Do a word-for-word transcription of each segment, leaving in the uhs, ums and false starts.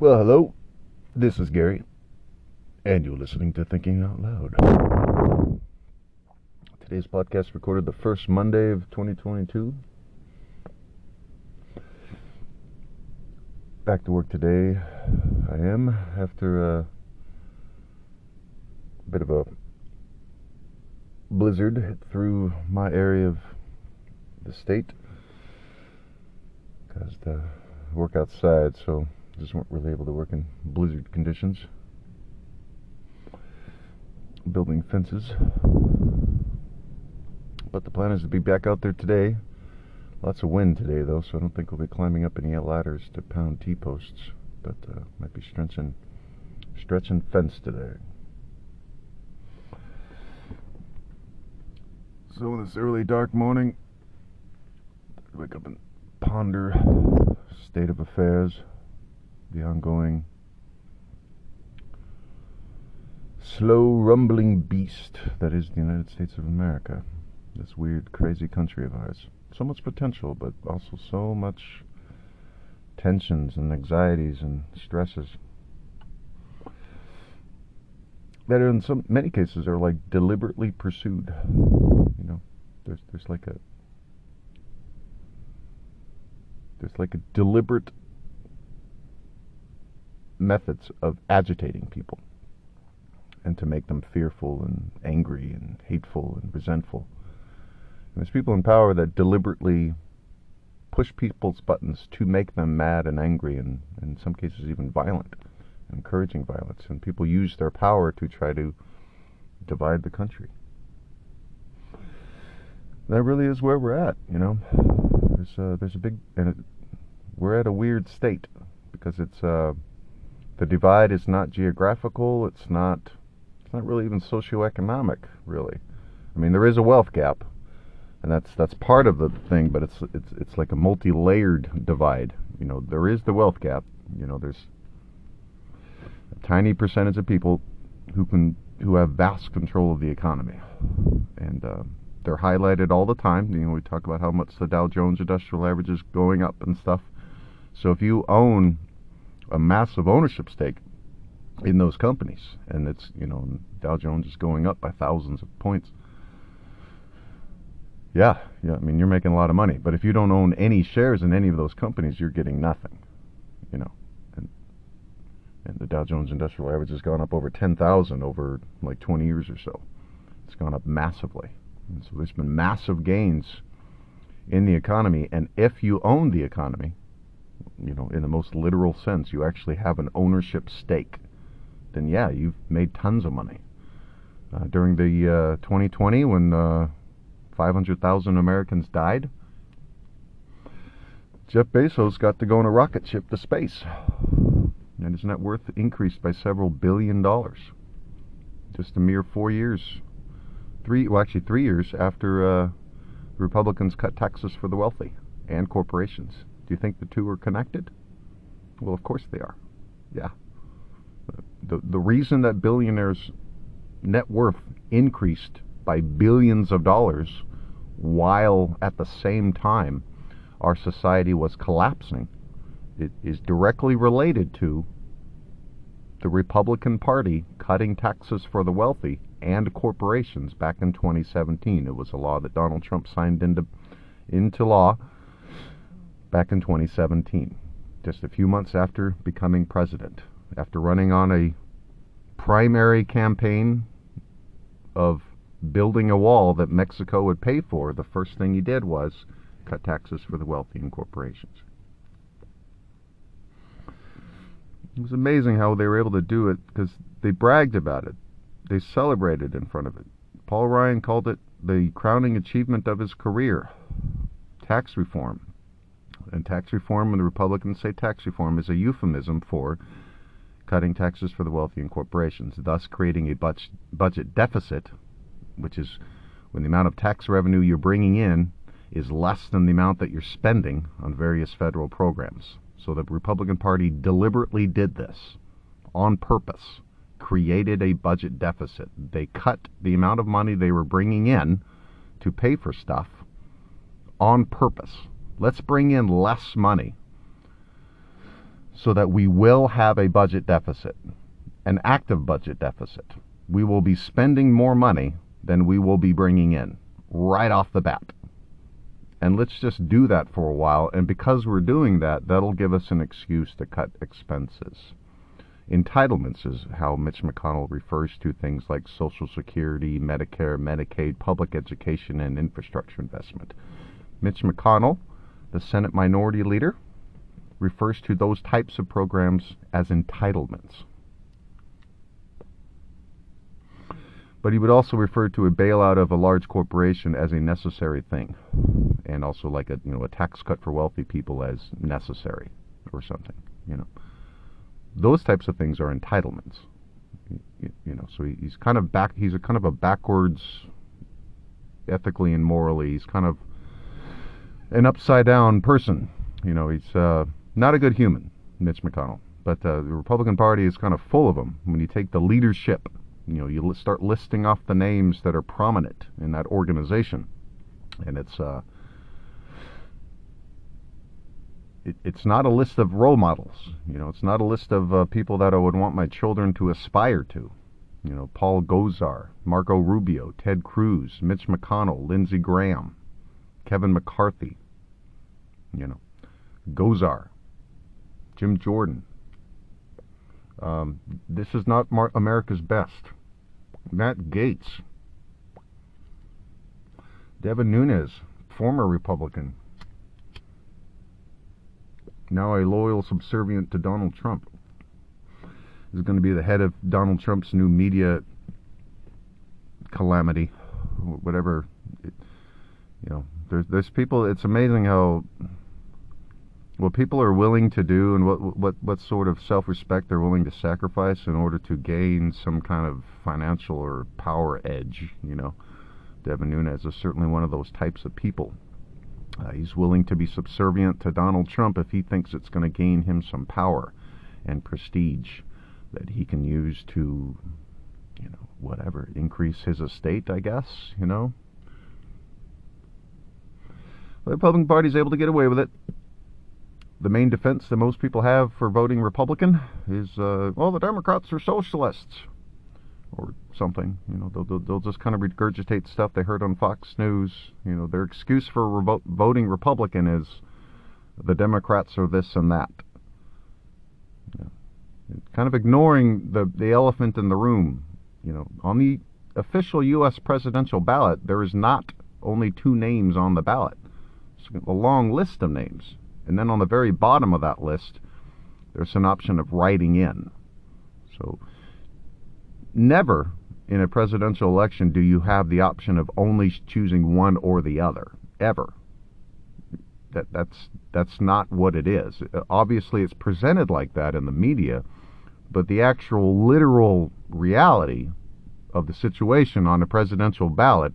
Well, hello, this is Gary, and you're listening to Thinking Out Loud. Today's podcast recorded the first Monday of twenty twenty-two. Back to work today, I am, after a bit of a blizzard hit through my area of the state. Caused uh, work outside, so just weren't really able to work in blizzard conditions. Building fences. But the plan is to be back out there today. Lots of wind today, though, so I don't think we'll be climbing up any ladders to pound T-posts. But uh, might be stretching, stretching fence today. So in this early dark morning, I wake up and ponder state of affairs, the ongoing slow rumbling beast that is the United States of America, this weird, crazy country of ours. So much potential, but also so much tensions and anxieties and stresses that in some many cases are like deliberately pursued. You know, there's there's like a there's like a deliberate methods of agitating people and to make them fearful and angry and hateful and resentful. And there's people in power that deliberately push people's buttons to make them mad and angry and, and in some cases even violent, encouraging violence. And people use their power to try to divide the country. That really is where we're at, you know. There's a, there's a big, and it, we're at a weird state because it's, uh, the divide is not geographical, it's not, it's not really even socioeconomic, really. I mean, there is a wealth gap, and that's, that's part of the thing, but it's, it's, it's like a multi-layered divide. You know, there is the wealth gap, you know, there's a tiny percentage of people who can, who have vast control of the economy, and, uh, they're highlighted all the time. You know, we talk about how much the Dow Jones Industrial Average is going up and stuff. So if you own a massive ownership stake in those companies, and it's, you know, Dow Jones is going up by thousands of points. Yeah, yeah, I mean, you're making a lot of money. But if you don't own any shares in any of those companies, you're getting nothing, you know. And, and the Dow Jones Industrial Average has gone up over ten thousand over like twenty years or so. It's gone up massively. And so there's been massive gains in the economy, and if you own the economy, you know, in the most literal sense, you actually have an ownership stake, then yeah, you've made tons of money. Uh, during the uh, twenty twenty, when uh, five hundred thousand Americans died, Jeff Bezos got to go on a rocket ship to space, and his net worth increased by several billion dollars, just a mere four years. Three, well, actually, three years after uh, Republicans cut taxes for the wealthy and corporations. Do you think the two are connected? Well, of course they are. Yeah. The, the reason that billionaires' net worth increased by billions of dollars while at the same time our society was collapsing, it is directly related to the Republican Party cutting taxes for the wealthy and corporations back in twenty seventeen. It was a law that Donald Trump signed into into law back in twenty seventeen, just a few months after becoming president, after running on a primary campaign of building a wall that Mexico would pay for. The first thing he did was cut taxes for the wealthy and corporations. It was amazing how they were able to do it because they bragged about it. They celebrated in front of it. Paul Ryan called it the crowning achievement of his career, tax reform. And tax reform, and the Republicans say tax reform, is a euphemism for cutting taxes for the wealthy and corporations, thus creating a budge- budget deficit, which is when the amount of tax revenue you're bringing in is less than the amount that you're spending on various federal programs. So the Republican Party deliberately did this on purpose. Created a budget deficit. They cut the amount of money they were bringing in to pay for stuff on purpose. Let's bring in less money so that we will have a budget deficit, an active budget deficit. We will be spending more money than we will be bringing in right off the bat. And let's just do that for a while. And because we're doing that, that'll give us an excuse to cut expenses. Entitlements is how Mitch McConnell refers to things like Social Security, Medicare, Medicaid, public education, and infrastructure investment. Mitch McConnell, the Senate Minority Leader, refers to those types of programs as entitlements. But he would also refer to a bailout of a large corporation as a necessary thing, and also like a you know a tax cut for wealthy people as necessary or something. You know, those types of things are entitlements. You, you know, so he's kind of back. He's a kind of a backwards, ethically and morally. He's kind of an upside down person. You know, he's uh, not a good human, Mitch McConnell. But uh, the Republican Party is kind of full of them. When you take the leadership. You know, you start listing off the names that are prominent in that organization, and it's uh, it, it's not a list of role models. You know, it's not a list of uh, people that I would want my children to aspire to. You know, Paul Gosar, Marco Rubio, Ted Cruz, Mitch McConnell, Lindsey Graham, Kevin McCarthy. You know, Gosar, Jim Jordan. Um, this is not Mar- America's best. Matt Gaetz, Devin Nunes, former Republican, now a loyal subservient to Donald Trump, is going to be the head of Donald Trump's new media calamity, whatever. It, you know, there's there's people. It's amazing how. What people are willing to do and what what what sort of self-respect they're willing to sacrifice in order to gain some kind of financial or power edge, you know. Devin Nunes is certainly one of those types of people. Uh, he's willing to be subservient to Donald Trump if he thinks it's going to gain him some power and prestige that he can use to, you know, whatever, increase his estate, I guess, you know. The Republican Party is able to get away with it. The main defense that most people have for voting Republican is, uh, well, the Democrats are socialists, or something. You know, they'll, they'll, they'll just kind of regurgitate stuff they heard on Fox News. You know, their excuse for revo- voting Republican is the Democrats are this and that. You know, kind of ignoring the, the elephant in the room. You know, on the official U S presidential ballot, there is not only two names on the ballot. It's a long list of names. And then on the very bottom of that list, there's an option of writing in. So never in a presidential election do you have the option of only choosing one or the other, ever. That, that's, that's not what it is. Obviously, it's presented like that in the media, but the actual literal reality of the situation on a presidential ballot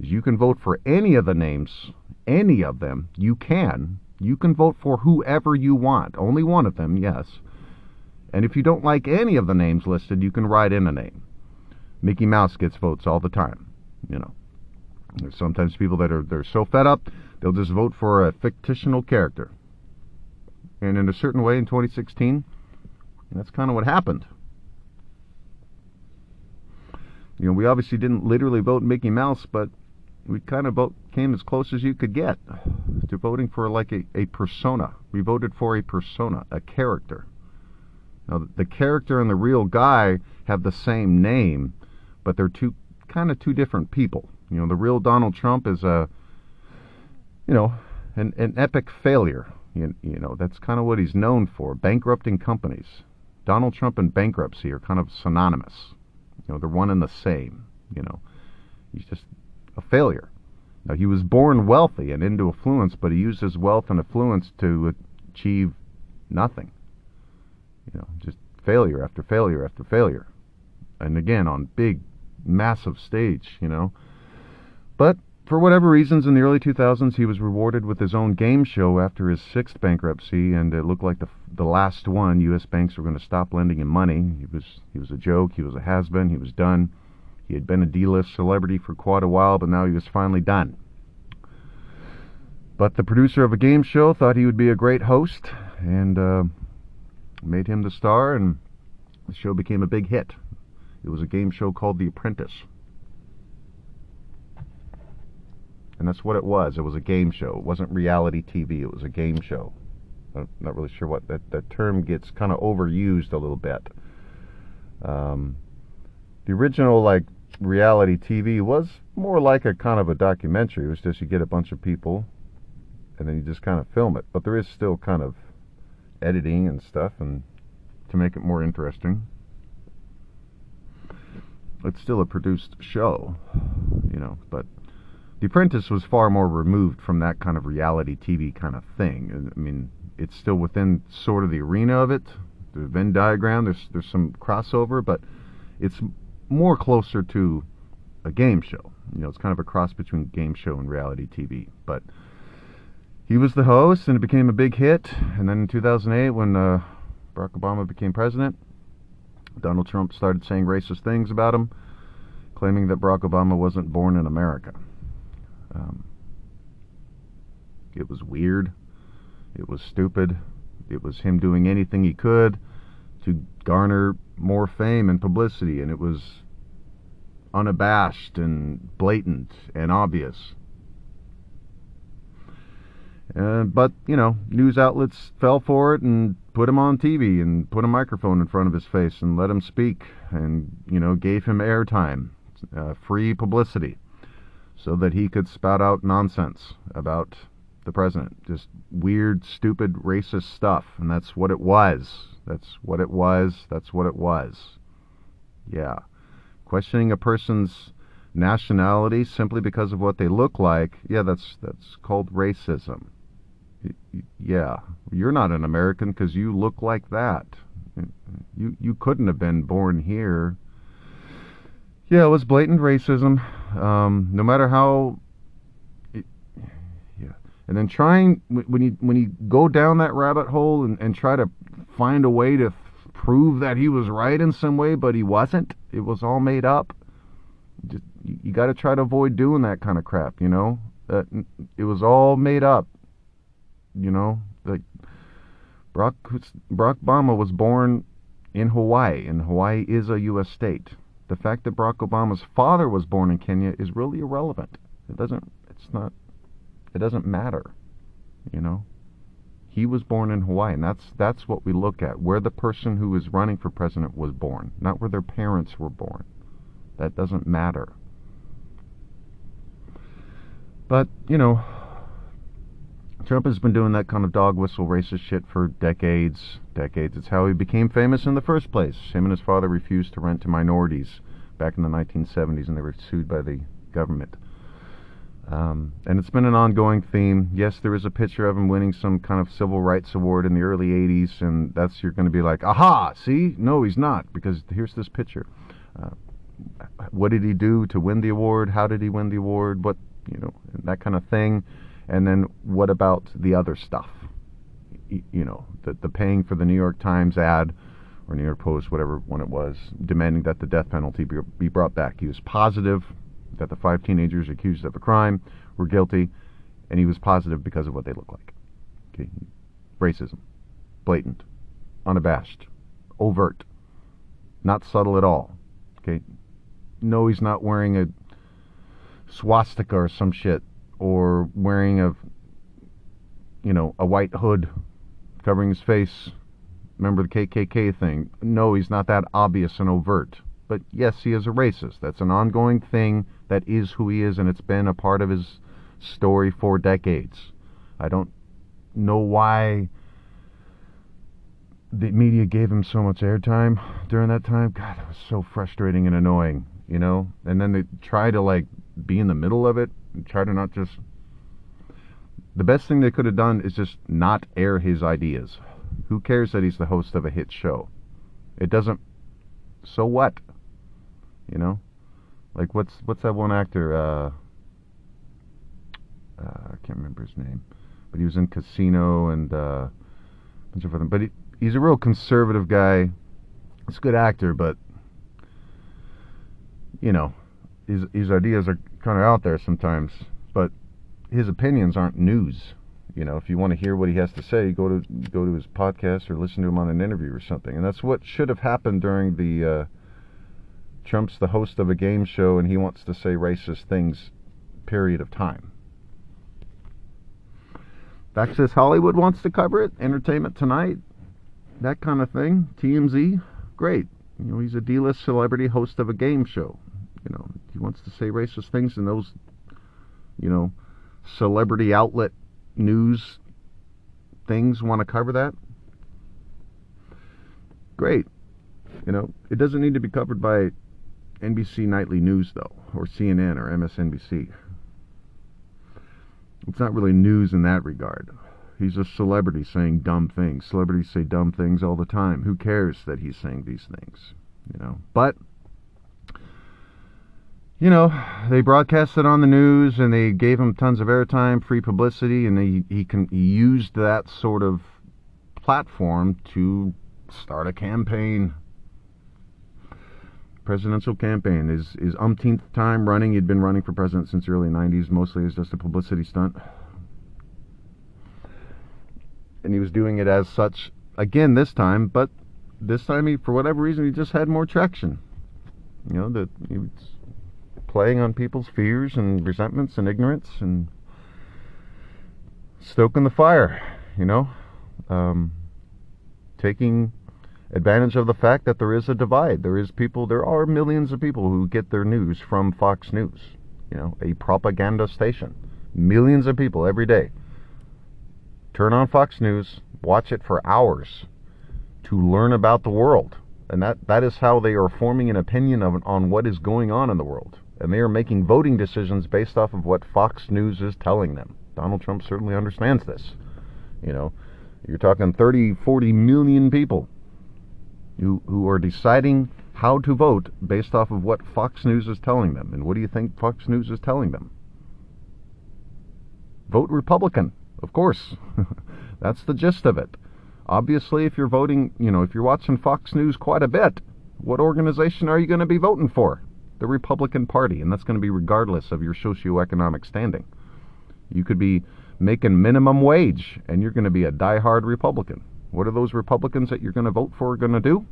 is you can vote for any of the names, any of them, you can. You can vote for whoever you want. Only one of them, yes. And if you don't like any of the names listed, you can write in a name. Mickey Mouse gets votes all the time, you know. There's sometimes people that are they're so fed up, they'll just vote for a fictional character. And in a certain way, in twenty sixteen, that's kind of what happened. You know, we obviously didn't literally vote Mickey Mouse, but we kind of vote, came as close as you could get to voting for like a, a persona. We voted for a persona, a character. Now, the character and the real guy have the same name, but they're two kind of two different people. You know, the real Donald Trump is a, you know, an, an epic failure. You, you know, that's kind of what he's known for, bankrupting companies. Donald Trump and bankruptcy are kind of synonymous. You know, they're one and the same, you know. He's just a failure. Now, he was born wealthy and into affluence, but he used his wealth and affluence to achieve nothing. You know, just failure after failure after failure. And again, on big, massive stage, you know. But for whatever reasons, in the early two thousands, he was rewarded with his own game show after his sixth bankruptcy, and it looked like the the last one. U S banks were going to stop lending him money. He was he was a joke. He was a has-been. He was done. He had been a D-list celebrity for quite a while, but now he was finally done. But the producer of a game show thought he would be a great host, and uh, made him the star, and the show became a big hit. It was a game show called The Apprentice. And that's what it was. It was a game show. It wasn't reality T V. It was a game show. I'm not really sure what that, that term gets kind of overused a little bit. Um, the original, like, reality T V was more like a kind of a documentary. It was just you get a bunch of people and then you just kind of film it. But there is still kind of editing and stuff and to make it more interesting. It's still a produced show, you know, but The Apprentice was far more removed from that kind of reality T V kind of thing. I mean, it's still within sort of the arena of it, the Venn diagram, there's, there's some crossover, but it's more closer to a game show. You know, it's kind of a cross between game show and reality T V. But he was the host, and it became a big hit. And then in two thousand eight, when uh, Barack Obama became president, Donald Trump started saying racist things about him, claiming that Barack Obama wasn't born in America. Um, it was weird, it was stupid, it was him doing anything he could to garner more fame and publicity, and it was unabashed and blatant and obvious. Uh, but, you know, news outlets fell for it and put him on T V and put a microphone in front of his face and let him speak and, you know, gave him airtime, uh, free publicity, so that he could spout out nonsense about the president. Just weird, stupid, racist stuff. And that's what it was. That's what it was. That's what it was. Yeah. Questioning a person's nationality simply because of what they look like, yeah, that's that's called racism. Yeah. You're not an American because you look like that. You, you couldn't have been born here. Yeah, it was blatant racism. Um, no matter how, it, yeah. And then trying when you when you go down that rabbit hole and, and try to find a way to prove that he was right in some way, but he wasn't. It was all made up. Just, you you got to try to avoid doing that kind of crap. You know, uh, it was all made up. You know, like Barack Barack Obama was born in Hawaii, and Hawaii is a U S state. The fact that Barack Obama's father was born in Kenya is really irrelevant. It doesn't, it's not, it doesn't matter, you know. He was born in Hawaii, and that's, that's what we look at, where the person who is running for president was born, not where their parents were born. That doesn't matter. But, you know, Trump has been doing that kind of dog whistle racist shit for decades, decades. It's how he became famous in the first place. Him and his father refused to rent to minorities back in the nineteen seventies, and they were sued by the government. Um, and it's been an ongoing theme. Yes, there is a picture of him winning some kind of civil rights award in the early eighties, and that's, you're going to be like, aha, see? No, he's not, because here's this picture. Uh, what did he do to win the award? How did he win the award? What, you know, that kind of thing. And then what about the other stuff? You know, the, the paying for the New York Times ad, or New York Post, whatever one it was, demanding that the death penalty be, be brought back. He was positive that the five teenagers accused of a crime were guilty, and he was positive because of what they look like. Okay, racism, blatant, unabashed, overt, not subtle at all. Okay, no, he's not wearing a swastika or some shit, or wearing a, you know, a white hood covering his face. Remember the K K K thing? No, he's not that obvious and overt. But yes, he is a racist. That's an ongoing thing. That is who he is, and it's been a part of his story for decades. I don't know why the media gave him so much airtime during that time. God, it was so frustrating and annoying, you know? And then they try to, like, be in the middle of it. Try to not just... The best thing they could have done is just not air his ideas. Who cares that he's the host of a hit show? It doesn't... So what? You know? Like, what's what's that one actor? Uh, uh, I can't remember his name. But he was in Casino and... Uh, a bunch of other... But he, he's a real conservative guy. He's a good actor, but... You know, his, his ideas are kind of out there sometimes, but his opinions aren't news. You know, if you want to hear what he has to say, go to go to his podcast or listen to him on an interview or something. And that's what should have happened during the uh, Trump's the host of a game show and he wants to say racist things period of time. Access Hollywood wants to cover it. Entertainment Tonight, that kind of thing. T M Z, great. You know, he's a D-list celebrity host of a game show. You know, he wants to say racist things in those, you know, celebrity outlet news things want to cover that. Great. You know, it doesn't need to be covered by N B C Nightly News, though, or C N N or M S N B C. It's not really news in that regard. He's a celebrity saying dumb things. Celebrities say dumb things all the time. Who cares that he's saying these things? You know, but, you know, they broadcast it on the news and they gave him tons of airtime, free publicity, and he, he, can, he used that sort of platform to start a campaign. Presidential campaign is is umpteenth time running. He'd been running for president since the early nineties, mostly as just a publicity stunt. And he was doing it as such again this time, but this time he, for whatever reason, he just had more traction. You know, that he was playing on people's fears and resentments and ignorance and stoking the fire, you know, um, taking advantage of the fact that there is a divide. There is people, there are millions of people who get their news from Fox News, you know, a propaganda station. Millions of people every day turn on Fox News, watch it for hours to learn about the world. And that, that is how they are forming an opinion of, on what is going on in the world. And they are making voting decisions based off of what Fox News is telling them. Donald Trump certainly understands this. You know, you're talking thirty, forty million people Who, who are deciding how to vote based off of what Fox News is telling them. And what do you think Fox News is telling them? Vote Republican, of course. That's the gist of it. Obviously, if you're voting, you know, if you're watching Fox News quite a bit, what organization are you going to be voting for? The Republican Party, and that's going to be regardless of your socioeconomic standing. You could be making minimum wage, and you're going to be a diehard Republican. What are those Republicans that you're going to vote for going to do?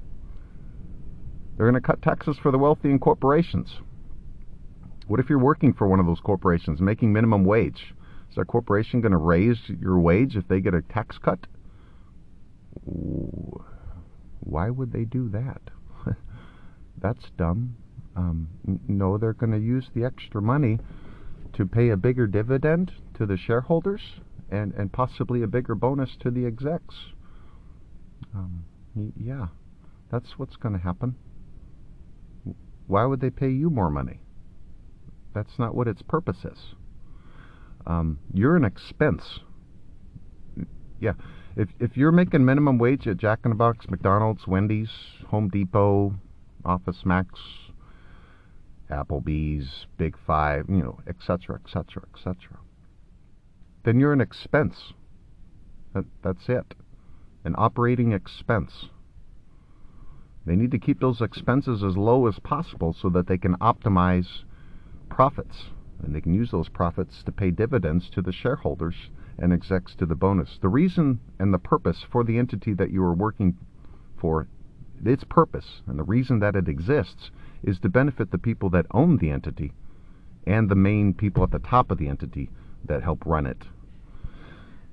They're going to cut taxes for the wealthy and corporations. What if you're working for one of those corporations, making minimum wage? Is that corporation going to raise your wage if they get a tax cut? Why would they do that? That's dumb. Um, no, they're going to use the extra money to pay a bigger dividend to the shareholders and, and possibly a bigger bonus to the execs. Um, yeah, that's what's going to happen. Why would they pay you more money? That's not what its purpose is. Um, you're an expense. Yeah, if if you're making minimum wage at Jack in the Box, McDonald's, Wendy's, Home Depot, Office Max, Applebee's, Big Five, you know, et cetera, et cetera, et cetera, then you're an expense. That, that's it. An operating expense. They need to keep those expenses as low as possible so that they can optimize profits, and they can use those profits to pay dividends to the shareholders and execs to the bonus. The reason and the purpose for the entity that you are working for, its purpose and the reason that it exists, is to benefit the people that own the entity and the main people at the top of the entity that help run it.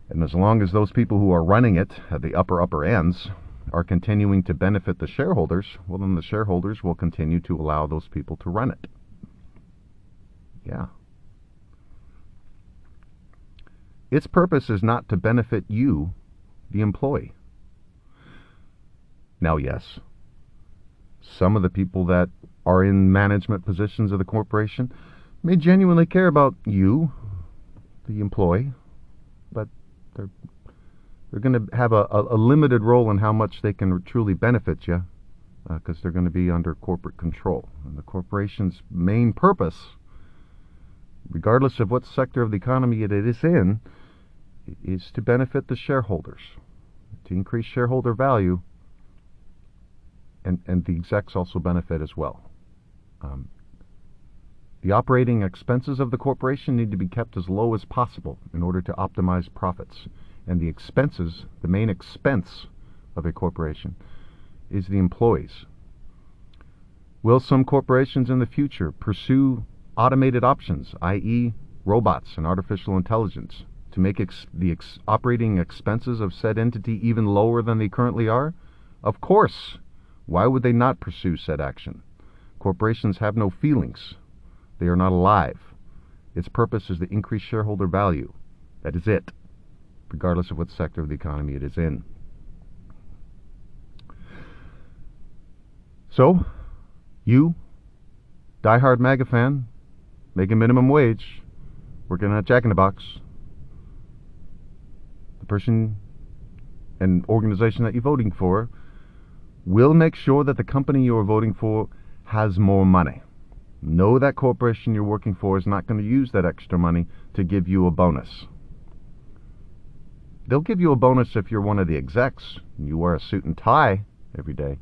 And as long as those people who are running it at the upper, upper ends are continuing to benefit the shareholders, well, then the shareholders will continue to allow those people to run it. Yeah. Its purpose is not to benefit you, the employee. Now, yes, some of the people that are in management positions of the corporation may genuinely care about you, the employee, but They're, they're going to have a, a, a limited role in how much they can truly benefit you, because uh, they're going to be under corporate control. And the corporation's main purpose, regardless of what sector of the economy it is in, is to benefit the shareholders, to increase shareholder value, and, and the execs also benefit as well. Um, The operating expenses of the corporation need to be kept as low as possible in order to optimize profits. And the expenses, the main expense of a corporation, is the employees. Will some corporations in the future pursue automated options, that is robots and artificial intelligence, to make ex the ex operating expenses of said entity even lower than they currently are? Of course! Why would they not pursue said action? Corporations have no feelings. They are not alive. Its purpose is to increase shareholder value. That is it, regardless of what sector of the economy it is in. So, you, diehard MAGA fan, making minimum wage, working at Jack in the Box, person and organization that you're voting for will make sure that the company you are voting for has more money. Know that corporation you're working for is not going to use that extra money to give you a bonus. They'll give you a bonus if you're one of the execs and you wear a suit and tie every day,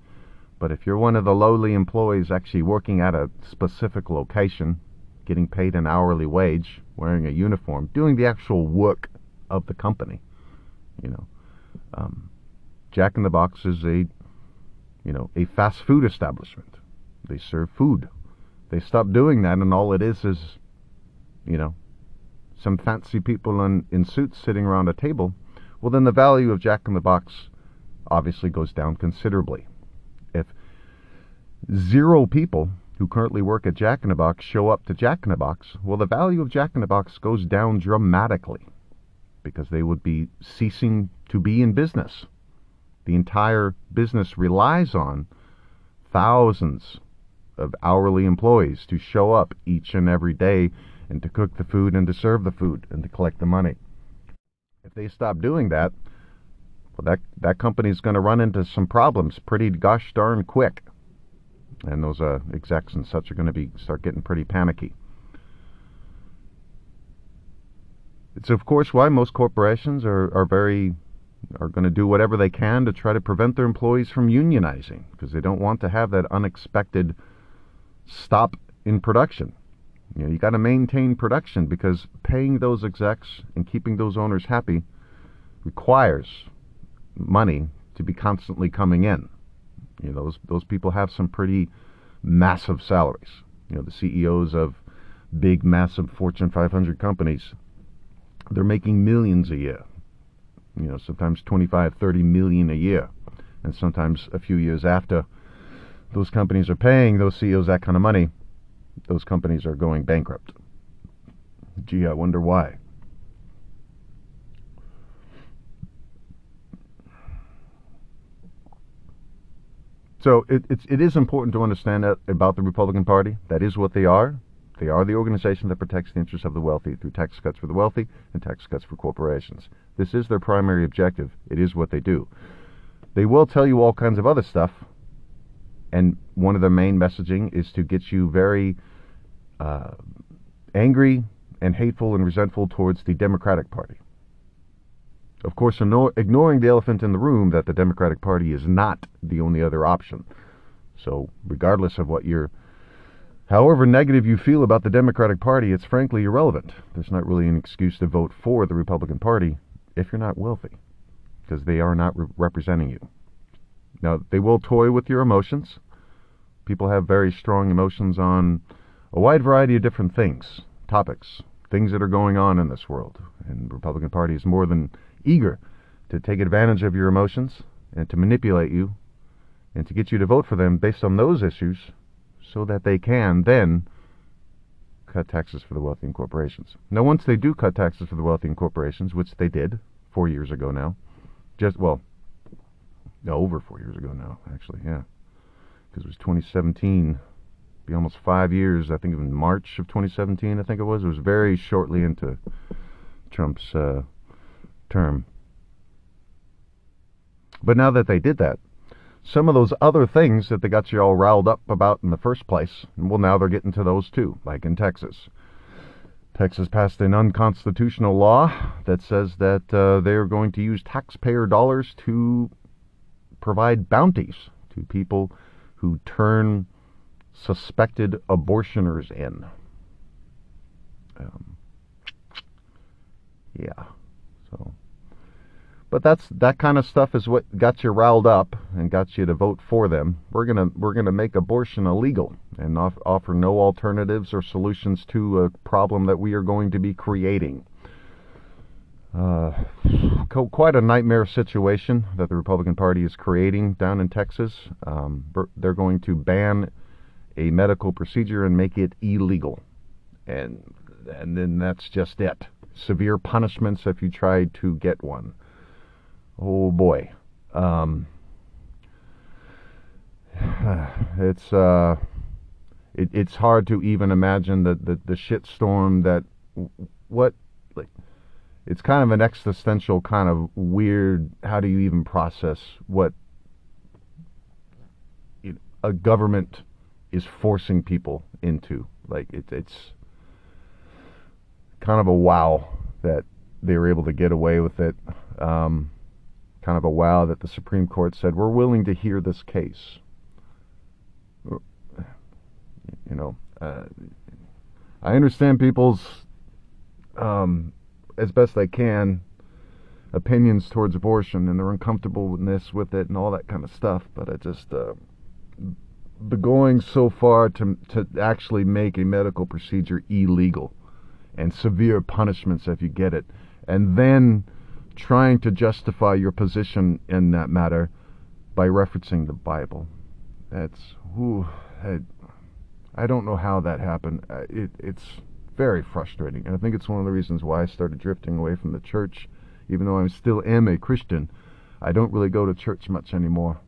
but if you're one of the lowly employees actually working at a specific location, getting paid an hourly wage, wearing a uniform, doing the actual work of the company, You know, um, Jack in the Box is a, you know, a fast food establishment. They serve food. They stopped doing that, and all it is is, you know, some fancy people in, in suits sitting around a table. Well, then the value of Jack in the Box obviously goes down considerably. If zero people who currently work at Jack in the Box show up to Jack in the Box, well, the value of Jack in the Box goes down dramatically, because they would be ceasing to be in business. The entire business relies on thousands of hourly employees to show up each and every day and to cook the food and to serve the food and to collect the money. If they stop doing that, well, that, that company is going to run into some problems pretty gosh darn quick. And those uh, execs and such are going to be start getting pretty panicky. It's of course why most corporations are, are very are going to do whatever they can to try to prevent their employees from unionizing, because they don't want to have that unexpected stop in production. You know, you got to maintain production, because paying those execs and keeping those owners happy requires money to be constantly coming in. You know, those those people have some pretty massive salaries. You know, the C E Os of big, massive Fortune five hundred companies, they're making millions a year, you know, sometimes twenty-five, thirty million a year. And sometimes a few years after those companies are paying those C E Os that kind of money, those companies are going bankrupt. Gee, I wonder why. So it, it's, it is important to understand that about the Republican Party. That is what they are. They are the organization that protects the interests of the wealthy through tax cuts for the wealthy and tax cuts for corporations. This is their primary objective. It is what they do. They will tell you all kinds of other stuff, and one of their main messaging is to get you very uh, angry and hateful and resentful towards the Democratic Party. Of course, ignoring the elephant in the room that the Democratic Party is not the only other option. So regardless of what you're however negative you feel about the Democratic Party, it's frankly irrelevant. There's not really an excuse to vote for the Republican Party if you're not wealthy, because they are not re representing you. Now, they will toy with your emotions. People have very strong emotions on a wide variety of different things, topics, things that are going on in this world. And the Republican Party is more than eager to take advantage of your emotions and to manipulate you and to get you to vote for them based on those issues, so that they can then cut taxes for the wealthy and corporations. Now, once they do cut taxes for the wealthy and corporations, which they did four years ago now, just, well, no, over four years ago now, actually, yeah, because it was twenty seventeen, be almost five years, I think in March of twenty seventeen, I think it was, it was very shortly into Trump's uh, term. But now that they did that, some of those other things that they got you all riled up about in the first place, well, now they're getting to those too, like in Texas. Texas passed an unconstitutional law that says that uh, they are going to use taxpayer dollars to provide bounties to people who turn suspected abortioners in. um, yeah. So, but that's that kind of stuff is what got you riled up and got you to vote for them. We're gonna we're gonna make abortion illegal and off, offer no alternatives or solutions to a problem that we are going to be creating. Uh, quite a nightmare situation that the Republican Party is creating down in Texas. Um, they're going to ban a medical procedure and make it illegal. And and then that's just it. Severe punishments if you try to get one. Oh boy. Um, it's uh, it, it's hard to even imagine the, the, the shitstorm that... What... like. It's kind of an existential kind of weird, how do you even process what it, a government is forcing people into? Like, it, it's kind of a wow that they were able to get away with it. Um, kind of a wow that the Supreme Court said, we're willing to hear this case. You know, uh, I understand people's... Um, as best they can, opinions towards abortion and their uncomfortableness with it and all that kind of stuff, but it just uh, the going so far to to actually make a medical procedure illegal and severe punishments if you get it, and then trying to justify your position in that matter by referencing the Bible. That's who I, I don't know how that happened. It it's very frustrating, and I think it's one of the reasons why I started drifting away from the church. Even though I still am a Christian, I don't really go to church much anymore.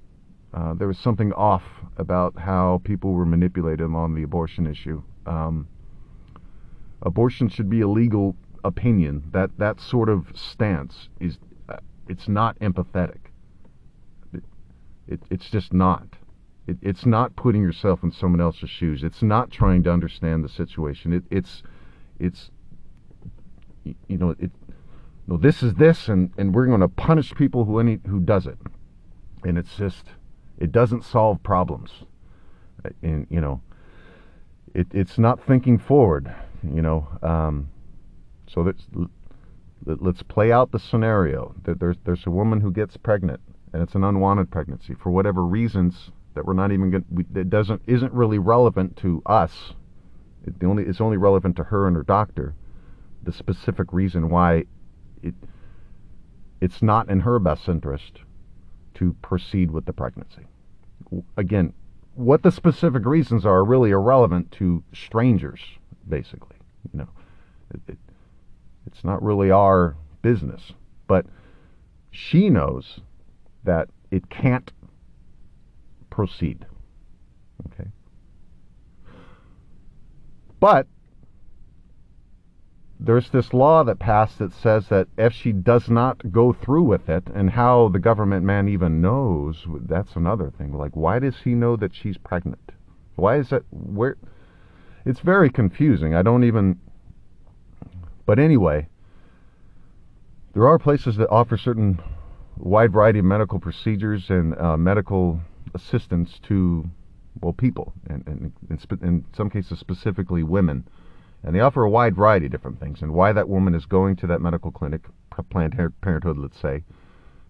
Uh, there was something off about how people were manipulated on the abortion issue. Um, abortion should be a legal opinion. That that sort of stance is uh, it's not empathetic. It, it it's just not. It, it's not putting yourself in someone else's shoes. It's not trying to understand the situation. It, it's It's, you know, it. No, this is this, and, and we're going to punish people who any who does it, and it's just, it doesn't solve problems, and you know, it it's not thinking forward, you know. Um, so that's let's play out the scenario that there's there's a woman who gets pregnant, and it's an unwanted pregnancy for whatever reasons that we're not even going that doesn't isn't really relevant to us. It only, it's only relevant to her and her doctor, the specific reason why it it's not in her best interest to proceed with the pregnancy. Again, what the specific reasons are, are really irrelevant to strangers, basically. You know, it, it, it's not really our business. But she knows that it can't proceed. Okay. But there's this law that passed that says that if she does not go through with it, and how the government man even knows, that's another thing. Like, why does he know that she's pregnant? Why is that? Where? It's very confusing. I don't even... But anyway, there are places that offer certain wide variety of medical procedures and uh, medical assistance to... well, people, and, and, and in some cases specifically women, and they offer a wide variety of different things, and why that woman is going to that medical clinic, Planned Parenthood, let's say.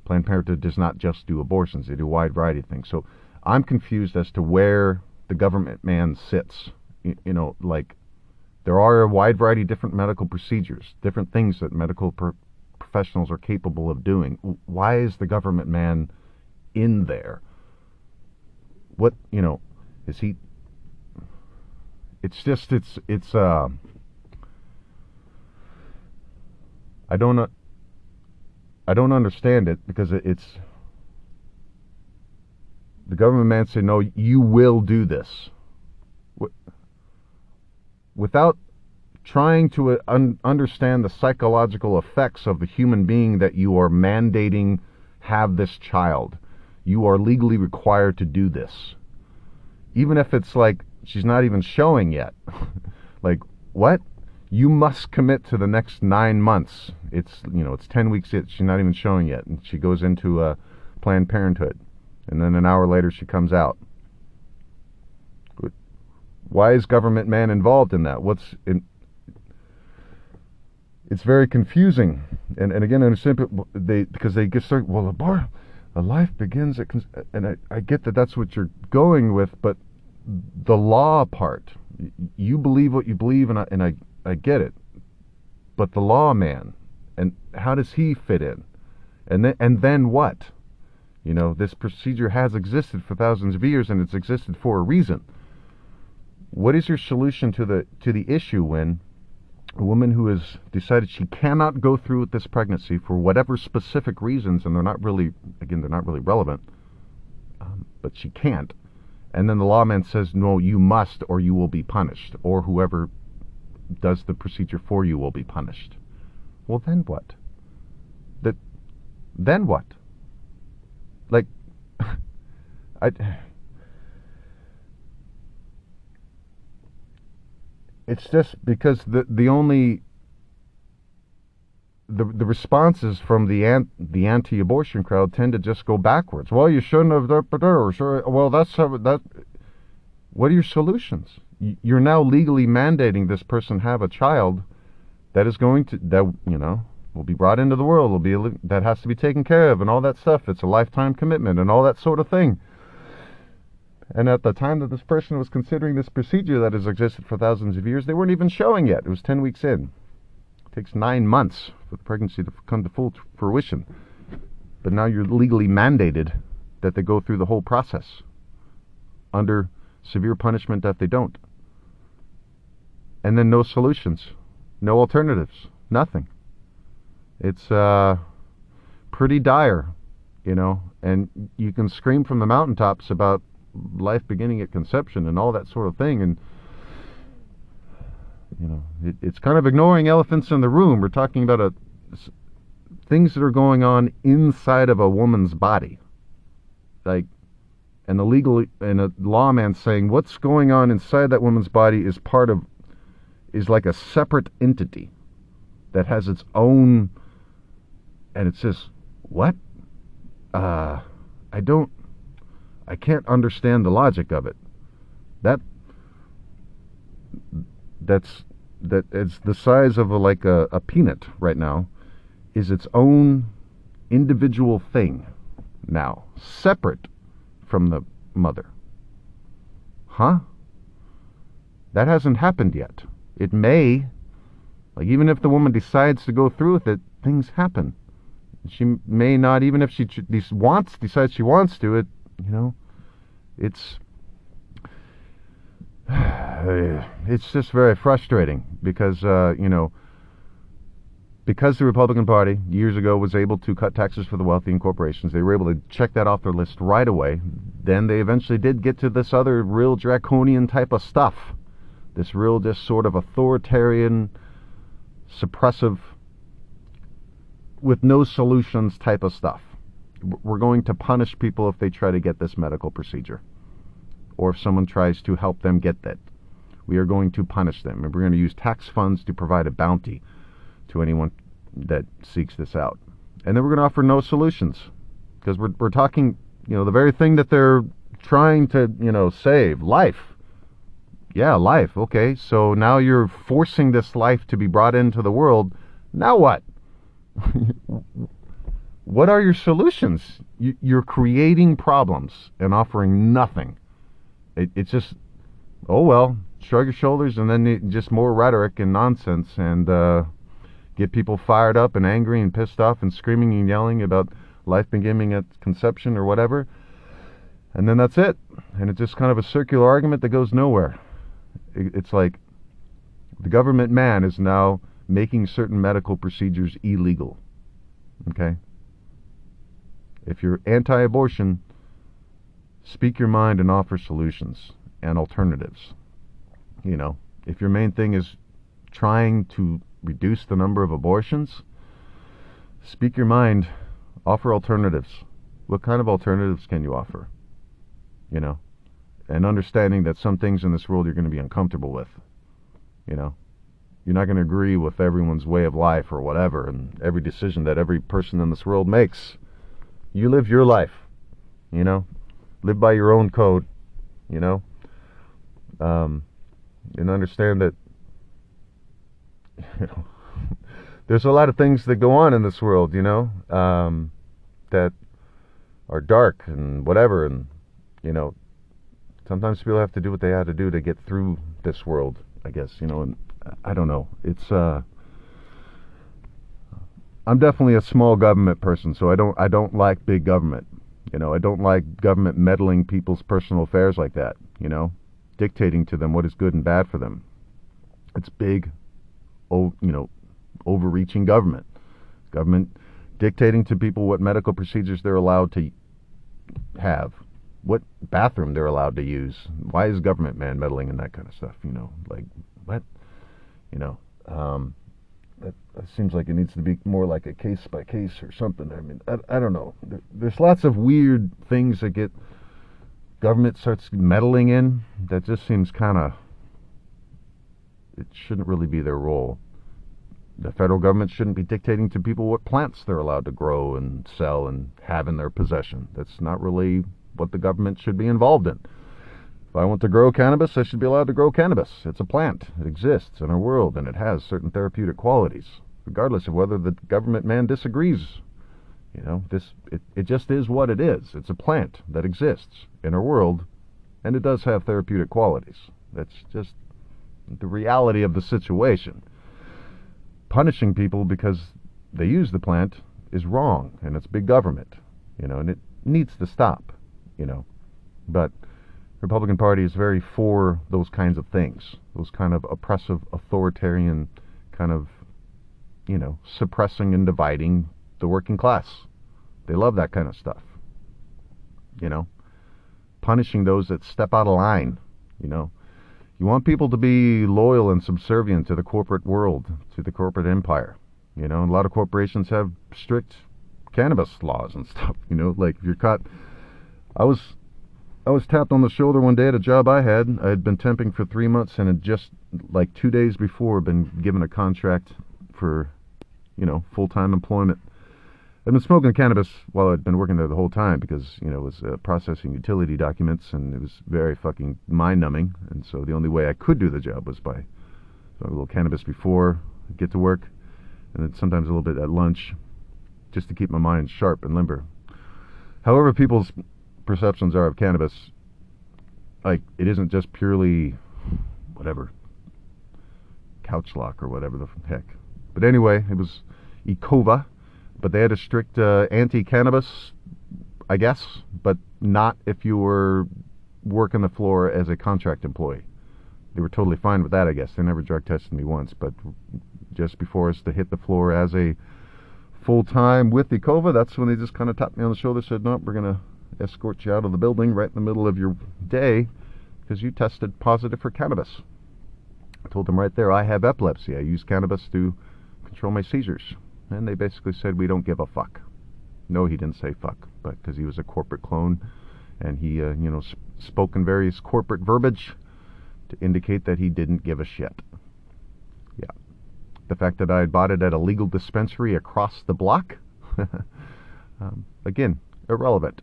Planned Parenthood does not just do abortions, they do a wide variety of things, so I'm confused as to where the government man sits. You, you know, like, there are a wide variety of different medical procedures, different things that medical pro professionals are capable of doing. Why is the government man in there? What, you know, Is he? It's just it's it's. Uh, I don't. Uh, I don't understand it, because it, it's. The government man said, "No, you will do this," without trying to uh, un understand the psychological effects of the human being that you are mandating have this child. You are legally required to do this. Even if it's like, she's not even showing yet. Like, what? You must commit to the next nine months. It's, you know, it's ten weeks in. She's not even showing yet. And she goes into uh, Planned Parenthood. And then an hour later, she comes out. Why is government man involved in that? What's in... it's very confusing. And and again, simple, they because they get started, well, a bar, a life begins at, and I, I get that that's what you're going with, but the law part, you believe what you believe, and I, and I, I get it, but the law man, and how does he fit in? And then, and then what? You know, this procedure has existed for thousands of years, and it's existed for a reason. What is your solution to the to the issue when a woman who has decided she cannot go through with this pregnancy for whatever specific reasons, and they're not really, again, they're not really relevant, um, but she can't, and then the lawman says, no, you must, or you will be punished, or whoever does the procedure for you will be punished. Well, then what? That, then what? Like, I, it's just because the the only the the responses from the ant, the anti-abortion crowd tend to just go backwards. Well, you shouldn't have, or sure. Well, that's how that. What are your solutions? You're now legally mandating this person have a child that is going to that you know. will be brought into the world, will be that has to be taken care of and all that stuff. It's a lifetime commitment and all that sort of thing. And at the time that this person was considering this procedure that has existed for thousands of years, they weren't even showing yet. It was ten weeks in. It takes nine months for the pregnancy to come to full fruition. But now you're legally mandated that they go through the whole process under severe punishment that they don't. And then no solutions, no alternatives, nothing. It's uh, pretty dire, you know, and you can scream from the mountaintops about life beginning at conception and all that sort of thing, and, you know, it, it's kind of ignoring elephants in the room. We're talking about a, things that are going on inside of a woman's body, like, and the legal, and a lawman saying what's going on inside that woman's body is part of, is like a separate entity that has its own... And it's just, what? Uh, I don't, I can't understand the logic of it. That, that's, that it's the size of a, like a, a peanut right now, is its own individual thing now, separate from the mother. Huh? That hasn't happened yet. It may, like even if the woman decides to go through with it, things happen. She may not, even if she wants, decides she wants to, it, you know, it's, it's just very frustrating because, uh, you know, because the Republican Party years ago was able to cut taxes for the wealthy and corporations, they were able to check that off their list right away. Then they eventually did get to this other real draconian type of stuff, this real just sort of authoritarian, suppressive, with no solutions type of stuff. We're going to punish people if they try to get this medical procedure, or if someone tries to help them get that. We are going to punish them, and we're going to use tax funds to provide a bounty to anyone that seeks this out. And then we're going to offer no solutions, because we're, we're talking, you know, the very thing that they're trying to, you know, save, life. Yeah, life. Okay, so now you're forcing this life to be brought into the world. Now what? What are your solutions? You, you're creating problems and offering nothing. It, it's just, oh well, shrug your shoulders, and then it, just more rhetoric and nonsense, and uh, get people fired up and angry and pissed off and screaming and yelling about life beginning at conception or whatever. And then that's it. And it's just kind of a circular argument that goes nowhere. It's like the government man is now making certain medical procedures illegal. Okay? If you're anti-abortion, speak your mind and offer solutions and alternatives. You know, if your main thing is trying to reduce the number of abortions, speak your mind, offer alternatives. What kind of alternatives can you offer? You know? And understanding that some things in this world you're going to be uncomfortable with. You know? You're not going to agree with everyone's way of life or whatever, and every decision that every person in this world makes. You live your life, you know? Live by your own code, you know? Um, and understand that, you know, there's a lot of things that go on in this world, you know, um, that are dark and whatever. And, you know, sometimes people have to do what they had to do to get through this world, I guess, you know, and I don't know. It's, uh, I'm definitely a small government person, so I don't, I don't like big government. You know, I don't like government meddling people's personal affairs like that, you know, dictating to them what is good and bad for them. It's big, oh, you know, overreaching government. Government dictating to people what medical procedures they're allowed to have, what bathroom they're allowed to use. Why is government man meddling in that kind of stuff? You know, like, what? You know, um, that, that seems like it needs to be more like a case by case or something. I mean, I, I don't know. There, there's lots of weird things that get government starts meddling in that just seems kind of, it shouldn't really be their role. The federal government shouldn't be dictating to people what plants they're allowed to grow and sell and have in their possession. That's not really what the government should be involved in. If I want to grow cannabis, I should be allowed to grow cannabis. It's a plant. It exists in our world, and it has certain therapeutic qualities, regardless of whether the government man disagrees. You know, this it, it just is what it is. It's a plant that exists in our world, and it does have therapeutic qualities. That's just the reality of the situation. Punishing people because they use the plant is wrong, and it's big government, you know, and it needs to stop, you know. But Republican Party is very for those kinds of things, those kind of oppressive, authoritarian kind of, you know, suppressing and dividing the working class. They love that kind of stuff, you know, punishing those that step out of line, you know. You want people to be loyal and subservient to the corporate world, to the corporate empire. You know, a lot of corporations have strict cannabis laws and stuff, you know, like if you're caught. I was I was tapped on the shoulder one day at a job I had. I had been temping for three months and had just like two days before been given a contract for, you know, full-time employment. I'd been smoking cannabis while I'd been working there the whole time because, you know, it was uh, processing utility documents and it was very fucking mind-numbing. And so the only way I could do the job was by smoking a little cannabis before I get to work and then sometimes a little bit at lunch just to keep my mind sharp and limber. However people's perceptions are of cannabis, like, it isn't just purely whatever, couch lock or whatever the heck. But anyway, it was ECOVA. But they had a strict uh, anti-cannabis, I guess, but not if you were working the floor as a contract employee. They were totally fine with that, I guess. They never drug tested me once, but just before us to hit the floor as a full-time with ECOVA, that's when they just kind of tapped me on the shoulder and said, no, we're going to escort you out of the building right in the middle of your day because you tested positive for cannabis. I told them right there, I have epilepsy. I use cannabis to control my seizures. And they basically said, we don't give a fuck. No, he didn't say fuck, but because he was a corporate clone, and he, uh, you know, sp- spoke in various corporate verbiage to indicate that he didn't give a shit. Yeah. The fact that I had bought it at a legal dispensary across the block, um, again, irrelevant.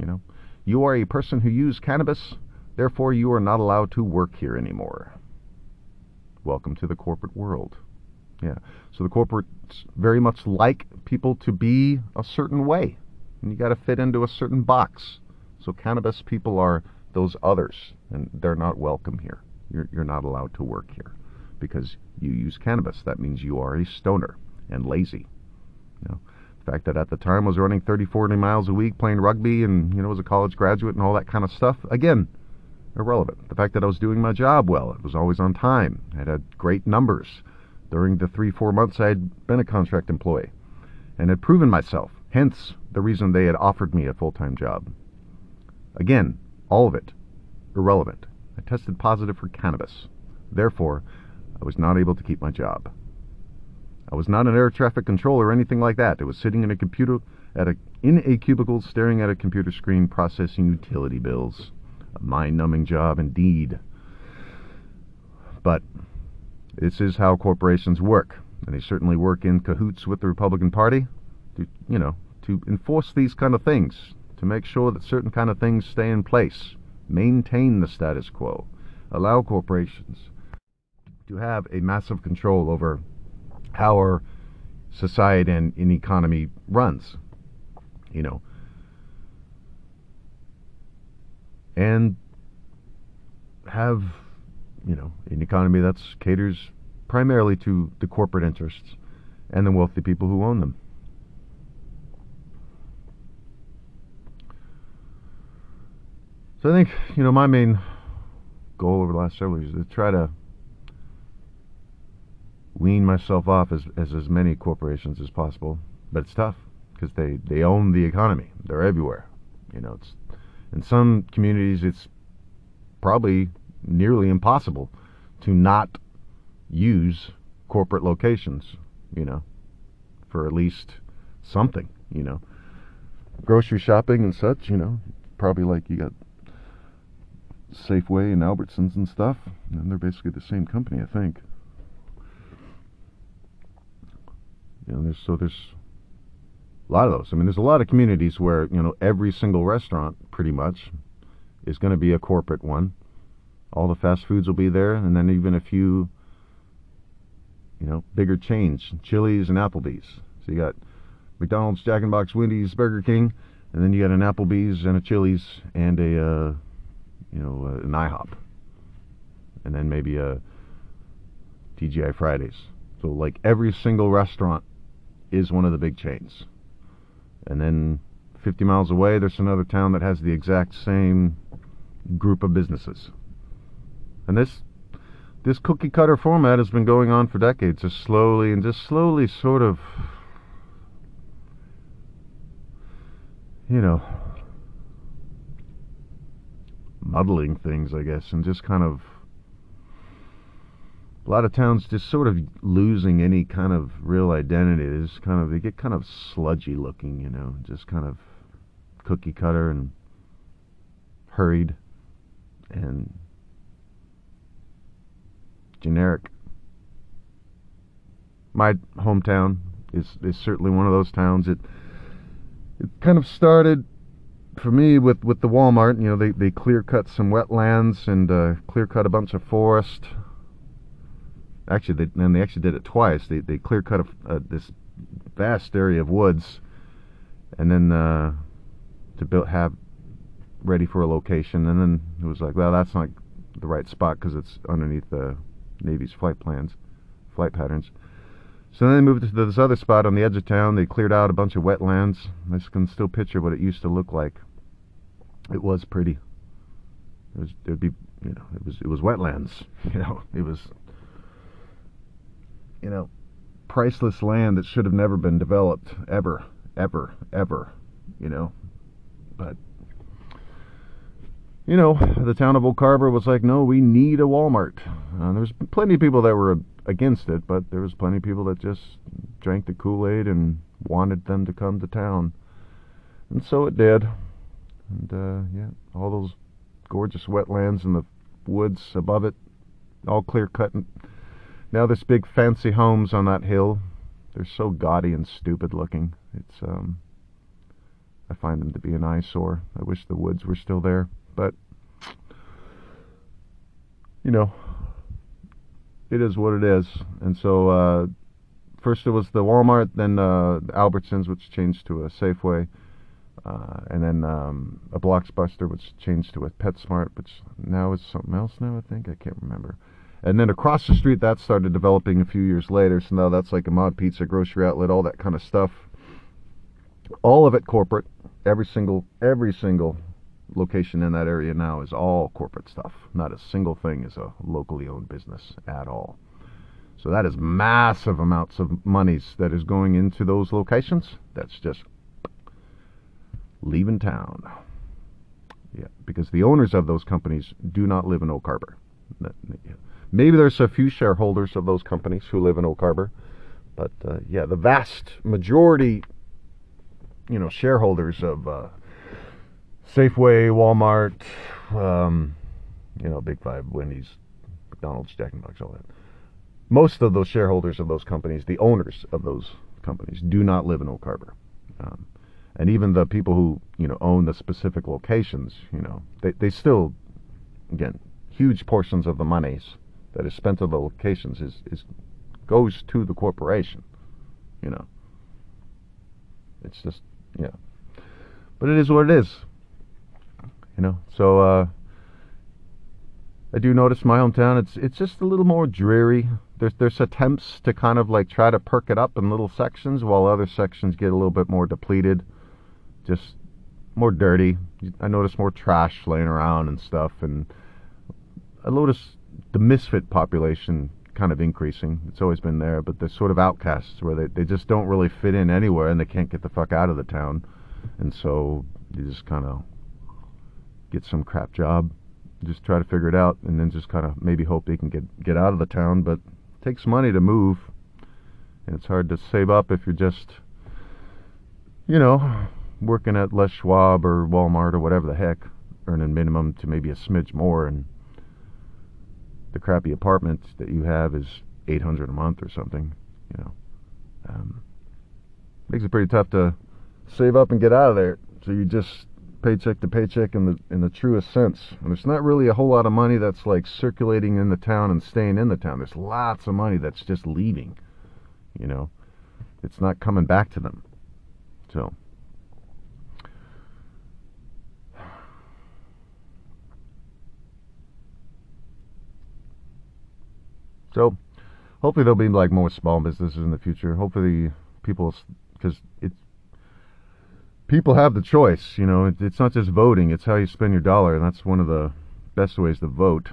You know, you are a person who used cannabis, therefore you are not allowed to work here anymore. Welcome to the corporate world. Yeah, so the corporates very much like people to be a certain way, and you got to fit into a certain box. So cannabis people are those others, and they're not welcome here. You're, you're not allowed to work here because you use cannabis. That means you are a stoner and lazy. You know, the fact that at the time I was running thirty, forty miles a week playing rugby and, you know, was a college graduate and all that kind of stuff, again, irrelevant. The fact that I was doing my job well, it was always on time, I had great numbers during the three, four months I had been a contract employee and had proven myself, hence the reason they had offered me a full-time job. Again, all of it irrelevant. I tested positive for cannabis. Therefore, I was not able to keep my job. I was not an air traffic controller or anything like that. I was sitting in a computer at a, in a cubicle staring at a computer screen processing utility bills. A mind-numbing job indeed. But this is how corporations work, and they certainly work in cahoots with the Republican Party to, you know, to enforce these kind of things, to make sure that certain kind of things stay in place, maintain the status quo, allow corporations to have a massive control over how our society and an economy runs, you know. And have, you know, an economy that caters primarily to the corporate interests and the wealthy people who own them. So I think, you know, my main goal over the last several years is to try to wean myself off as, as, as many corporations as possible. But it's tough because they, they own the economy. They're everywhere. You know, it's in some communities it's probably nearly impossible to not use corporate locations, you know, for at least something, you know. Grocery shopping and such, you know, probably like you got Safeway and Albertsons and stuff, and they're basically the same company, I think. You know, there's, so there's a lot of those. I mean, there's a lot of communities where, you know, every single restaurant pretty much is going to be a corporate one. All the fast foods will be there, and then even a few, you know, bigger chains, Chili's and Applebee's. So you got McDonald's, Jack in the Box, Wendy's, Burger King, and then you got an Applebee's and a Chili's and a, uh, you know, uh, an IHOP, and then maybe a T G I Fridays. So like every single restaurant is one of the big chains. And then fifty miles away, there's another town that has the exact same group of businesses. And this this cookie cutter format has been going on for decades, just slowly and just slowly sort of, you know, muddling things, I guess, and just kind of a lot of towns just sort of losing any kind of real identity. They just kind of, they get kind of sludgy looking, you know, just kind of cookie cutter and hurried and generic. My hometown is, is certainly one of those towns. It it kind of started for me with, with the Walmart. You know, they, they clear cut some wetlands and uh, clear cut a bunch of forest. Actually, they, and they actually did it twice. They they clear cut a, a, this vast area of woods, and then uh, to build have ready for a location. And then it was like, well, that's not the right spot because it's underneath the Navy's flight plans, flight patterns. So then they moved to this other spot on the edge of town. They cleared out a bunch of wetlands. I can still picture what it used to look like. It was pretty. It was, it'd be, you know, it was it was wetlands. You know, it was, you know, priceless land that should have never been developed, ever, ever, ever, you know. But, you know, the town of Oak Harbor was like, no, we need a Walmart. Uh, there was plenty of people that were against it, but there was plenty of people that just drank the Kool-Aid and wanted them to come to town. And so it did. And, uh, yeah, all those gorgeous wetlands and the woods above it, all clear-cut. Now there's big fancy homes on that hill. They're so gaudy and stupid looking. It's um I find them to be an eyesore. I wish the woods were still there, but you know, it is what it is. And so uh first it was the Walmart, then uh Albertsons, which changed to a Safeway, uh and then um a Blockbuster, which changed to a PetSmart, which now is something else now, I think. I can't remember. And then across the street, that started developing a few years later. So now that's like a Mod Pizza, grocery outlet, all that kind of stuff. All of it corporate. Every single, every single location in that area now is all corporate stuff. Not a single thing is a locally owned business at all. So that is massive amounts of monies that is going into those locations. That's just leaving town. Yeah, because the owners of those companies do not live in Oak Harbor. Maybe there's a few shareholders of those companies who live in Oak Harbor, but uh, yeah, the vast majority, you know, shareholders of uh, Safeway, Walmart, um, you know, Big Five, Wendy's, McDonald's, Jack in the Box, all that. Most of those shareholders of those companies, the owners of those companies, do not live in Oak Harbor, um, and even the people who, you know, own the specific locations, you know, they they still, again, huge portions of the monies that is spent on the locations is, is goes to the corporation. you know. It's just, yeah. But it is what it is, you know. So uh, I do notice my hometown, it's it's just a little more dreary. There's, there's attempts to kind of like try to perk it up in little sections, while other sections get a little bit more depleted, just more dirty. I notice more trash laying around and stuff, and I notice the misfit population kind of increasing. It's always been there, but they're sort of outcasts where they, they just don't really fit in anywhere, and they can't get the fuck out of the town, and so you just kind of get some crap job, just try to figure it out, and then just kind of maybe hope they can get, get out of the town. But it takes money to move, and it's hard to save up if you're just, you know, working at Les Schwab or Walmart or whatever the heck, earning minimum to maybe a smidge more, and the crappy apartment that you have is eight hundred dollars a month or something, you know. Um, makes it pretty tough to save up and get out of there, so you just paycheck to paycheck in the in the truest sense. And there's not really a whole lot of money that's like circulating in the town and staying in the town. There's lots of money that's just leaving, you know. It's not coming back to them. So So hopefully there'll be like more small businesses in the future. Hopefully people, because it's people have the choice, you know. It, it's not just voting, it's how you spend your dollar, and that's one of the best ways to vote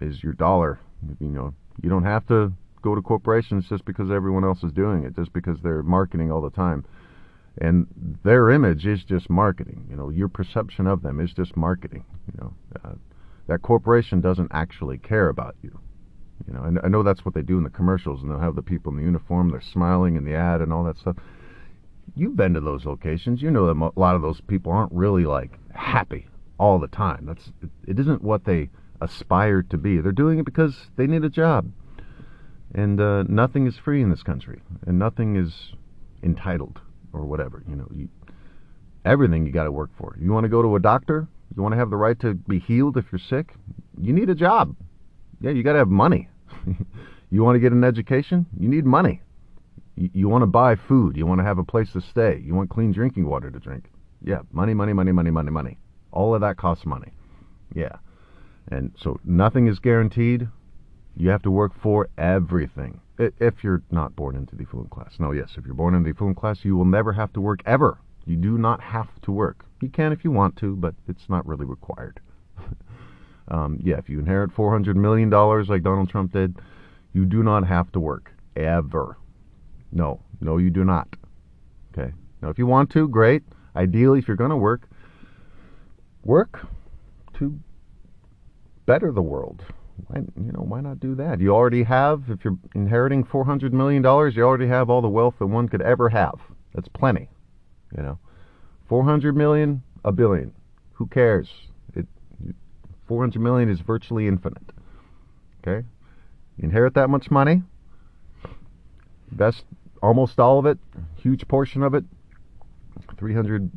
is your dollar. You know, you don't have to go to corporations just because everyone else is doing it, just because they're marketing all the time, and their image is just marketing. You know, your perception of them is just marketing. You know, uh, that corporation doesn't actually care about you. You know, and I know that's what they do in the commercials, and they'll have the people in the uniform, they're smiling in the ad and all that stuff. You've been to those locations, you know, them, a lot of those people aren't really like happy all the time. That's it, it isn't what they aspire to be. They're doing it because they need a job, and uh, nothing is free in this country, and nothing is entitled or whatever. You know, you, everything you got to work for. You want to go to a doctor, you want to have the right to be healed if you're sick, you need a job. Yeah, you got to have money. You want to get an education? You need money. You, you want to buy food. You want to have a place to stay. You want clean drinking water to drink. Yeah, money, money, money, money, money, money. All of that costs money. Yeah. And so nothing is guaranteed. You have to work for everything. If you're not born into the affluent class. No, yes, if you're born into the affluent class, you will never have to work ever. You do not have to work. You can if you want to, but it's not really required. Um, yeah, if you inherit four hundred million dollars like Donald Trump did, you do not have to work, ever. No, no, you do not. Okay. Now, if you want to, great. Ideally, if you're going to work, work to better the world. Why, you know, why not do that? You already have, if you're inheriting four hundred million dollars, you already have all the wealth that one could ever have. That's plenty, you know. four hundred million, a billion. Who cares? four hundred million is virtually infinite. Okay? You inherit that much money, invest almost all of it, huge portion of it, three hundred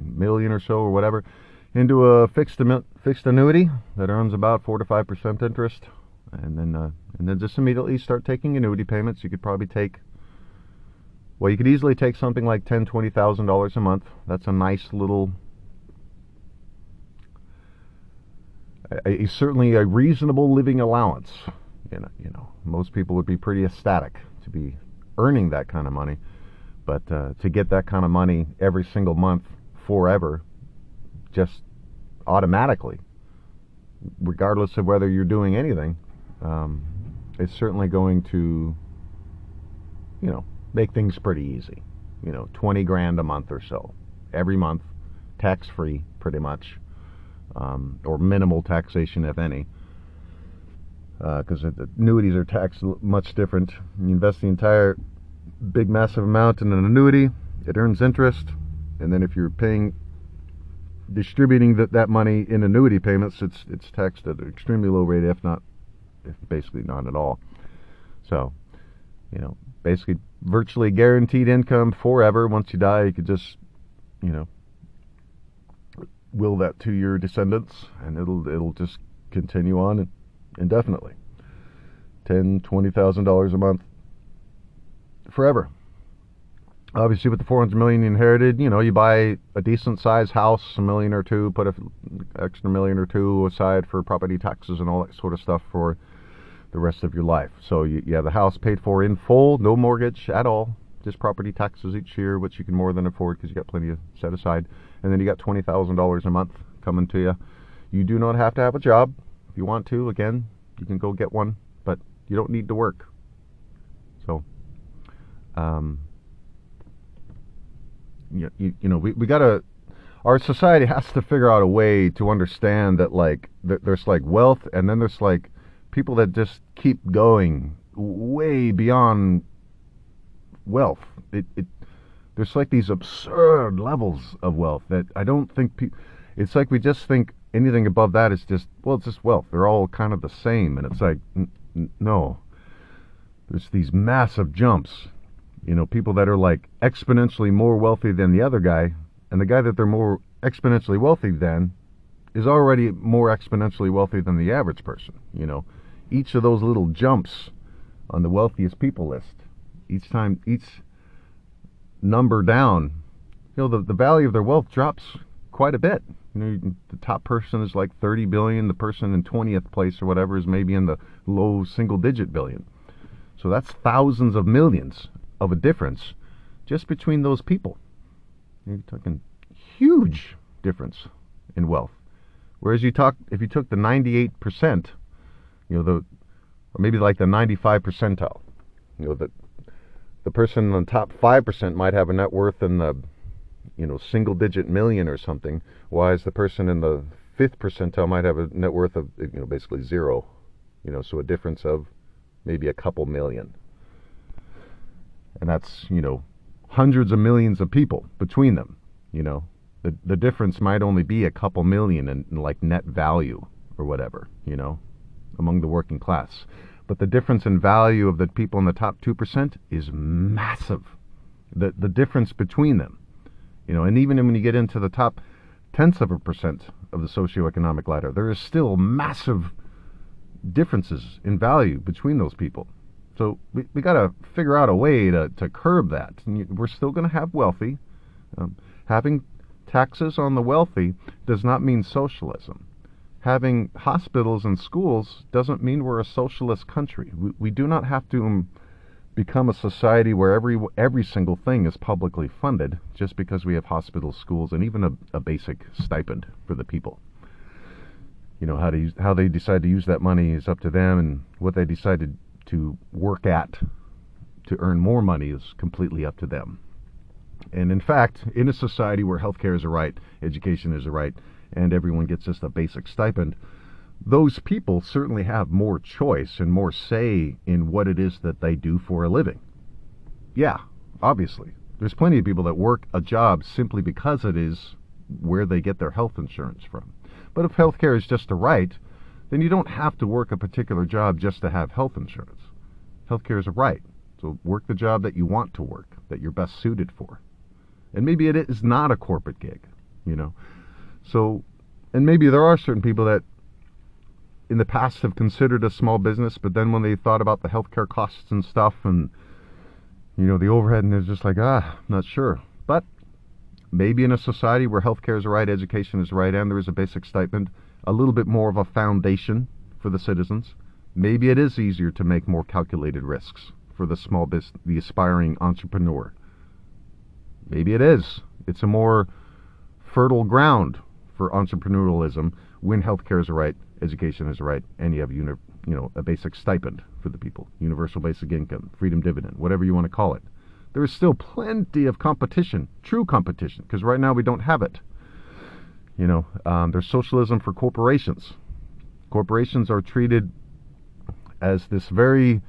million or so or whatever, into a fixed fixed annuity that earns about four to five percent interest, and then uh, and then just immediately start taking annuity payments. You could probably take well, you could easily take something like ten thousand dollars, twenty thousand dollars a month. That's a nice little A, a, certainly a reasonable living allowance. You know, you know, most people would be pretty ecstatic to be earning that kind of money, but uh, to get that kind of money every single month forever, just automatically, regardless of whether you're doing anything, um, it's certainly going to, you know, make things pretty easy. You know, twenty grand a month or so, every month, tax-free, pretty much. Um, or minimal taxation, if any, because uh, annuities are taxed much different. You invest the entire big, massive amount in an annuity, it earns interest, and then if you're paying, distributing that, that money in annuity payments, it's it's taxed at an extremely low rate, if not, if basically not at all. So, you know, basically virtually guaranteed income forever. Once you die, you could just, you know, will that to your descendants, and it'll it'll just continue on indefinitely. Ten, twenty thousand dollars a month forever. Obviously, with the four hundred million dollars you inherited, you know, you buy a decent-sized house, a million or two, put an extra million or two aside for property taxes and all that sort of stuff for the rest of your life. So you, you have the house paid for in full, no mortgage at all, just property taxes each year, which you can more than afford because you got plenty of set aside. And then you got twenty thousand dollars a month coming to you. You do not have to have a job. If you want to, again, you can go get one, but you don't need to work. So, um... You, you, you know, we, we gotta, our society has to figure out a way to understand that, like, th- there's like wealth, and then there's like people that just keep going way beyond wealth. It, it there's like these absurd levels of wealth that I don't think people, it's like we just think anything above that is just, well, it's just wealth. They're all kind of the same. And it's like, n- n- no, there's these massive jumps. You know, people that are like exponentially more wealthy than the other guy, and the guy that they're more exponentially wealthy than is already more exponentially wealthy than the average person. You know, each of those little jumps on the wealthiest people list, each time, each number down, you know, the, the value of their wealth drops quite a bit. You know, the top person is like thirty billion, the person in twentieth place or whatever is maybe in the low single digit billion. So that's thousands of millions of a difference just between those people. You're talking huge difference in wealth. Whereas you talk, if you took the ninety-eight percent, you know, the, or maybe like the ninety-five percentile, you know, the the person on top five percent might have a net worth in the, you know, single digit million or something, whereas the person in the fifth percentile might have a net worth of, you know, basically zero, you know, so a difference of maybe a couple million. And that's, you know, hundreds of millions of people between them. You know, the the difference might only be a couple million in, in like net value or whatever, you know, among the working class. But the difference in value of the people in the top two percent is massive. The the difference between them, you know, and even when you get into the top tenths of a percent of the socioeconomic ladder, there is still massive differences in value between those people. So we we got to figure out a way to, to curb that. And you, we're still going to have wealthy. Um, having taxes on the wealthy does not mean socialism. Having hospitals and schools doesn't mean we're a socialist country. We, we do not have to um, become a society where every every single thing is publicly funded just because we have hospitals, schools, and even a, a basic stipend for the people. You know, how to use, how they decide to use that money is up to them, and what they decide to to work at to earn more money is completely up to them. And in fact, in a society where healthcare is a right, education is a right, and everyone gets just a basic stipend, those people certainly have more choice and more say in what it is that they do for a living. Yeah, obviously. There's plenty of people that work a job simply because it is where they get their health insurance from. But if healthcare is just a right, then you don't have to work a particular job just to have health insurance. Healthcare is a right, so work the job that you want to work, that you're best suited for. And maybe it is not a corporate gig, you know. So, and maybe there are certain people that in the past have considered a small business, but then when they thought about the healthcare costs and stuff and, you know, the overhead, and they're just like, ah, I'm not sure. But maybe in a society where healthcare is a right, education is a right, and there is a basic stipend, a little bit more of a foundation for the citizens, maybe it is easier to make more calculated risks for the small business, the aspiring entrepreneur. Maybe it is. It's a more fertile ground for entrepreneurialism when healthcare is a right, education is a right, and you have uni- you know, a basic stipend for the people, universal basic income, freedom dividend, whatever you want to call it. There is still plenty of competition, true competition, because right now we don't have it. You know, um, there's socialism for corporations. Corporations are treated as this very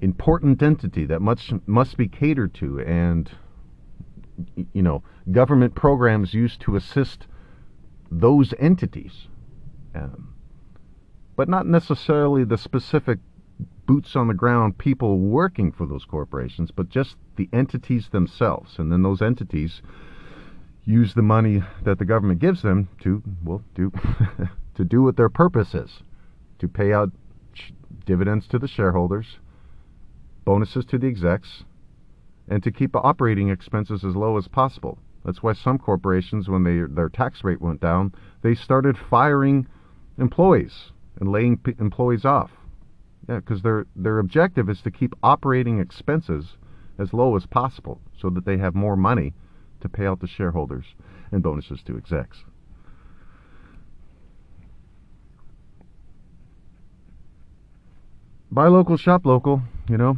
important entity that much must be catered to, and, you know, government programs used to assist those entities, um, but not necessarily the specific boots on the ground people working for those corporations, but just the entities themselves, and then those entities use the money that the government gives them to, well, do to do what their purpose is, to pay out sh- dividends to the shareholders, bonuses to the execs, and to keep operating expenses as low as possible. That's why some corporations, when they, their tax rate went down, they started firing employees and laying p- employees off. Yeah, because their their objective is to keep operating expenses as low as possible so that they have more money to pay out to shareholders and bonuses to execs. Buy local, shop local, you know.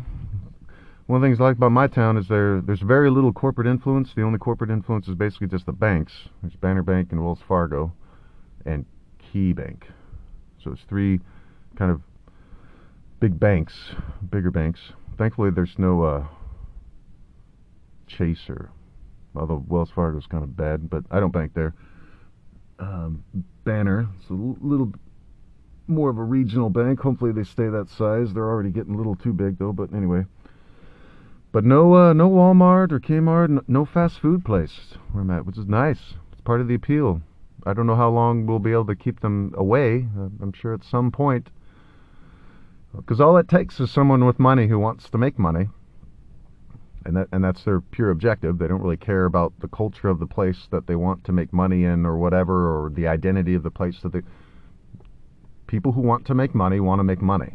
One of the things I like about my town is there. there's very little corporate influence. The only corporate influence is basically just the banks. There's Banner Bank and Wells Fargo and Key Bank. So it's three kind of big banks, bigger banks. Thankfully, there's no uh, Chaser, although Wells Fargo's kind of bad, but I don't bank there. Um, Banner, it's a l- little more of a regional bank. Hopefully, they stay that size. They're already getting a little too big, though, but anyway. But no uh, no Walmart or Kmart, no, no fast food place where I'm at, which is nice. It's part of the appeal. I don't know how long we'll be able to keep them away. Uh, I'm sure at some point. Because all it takes is someone with money who wants to make money. And that and that's their pure objective. They don't really care about the culture of the place that they want to make money in or whatever, or the identity of the place that they... People who want to make money want to make money.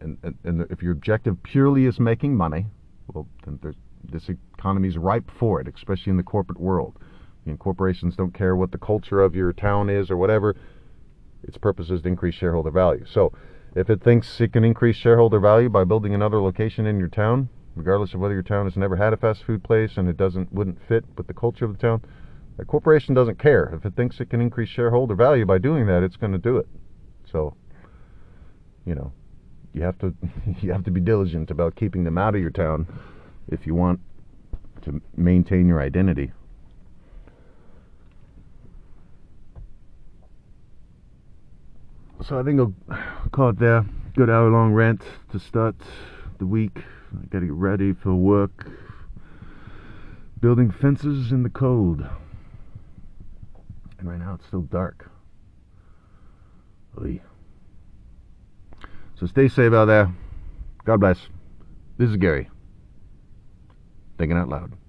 And, and, and if your objective purely is making money, well, then there's, this economy is ripe for it, especially in the corporate world. I mean, corporations don't care what the culture of your town is or whatever. Its purpose is to increase shareholder value. So if it thinks it can increase shareholder value by building another location in your town, regardless of whether your town has never had a fast food place and it doesn't wouldn't fit with the culture of the town, a corporation doesn't care. If it thinks it can increase shareholder value by doing that, it's going to do it. So, you know, you have to you have to be diligent about keeping them out of your town if you want to maintain your identity. So I think I'll call it there. Good hour-long rant to start the week. I gotta get ready for work. Building fences in the cold. And right now it's still dark. Oy. So stay safe out there. God bless. This is Gary. Thinking Out Loud.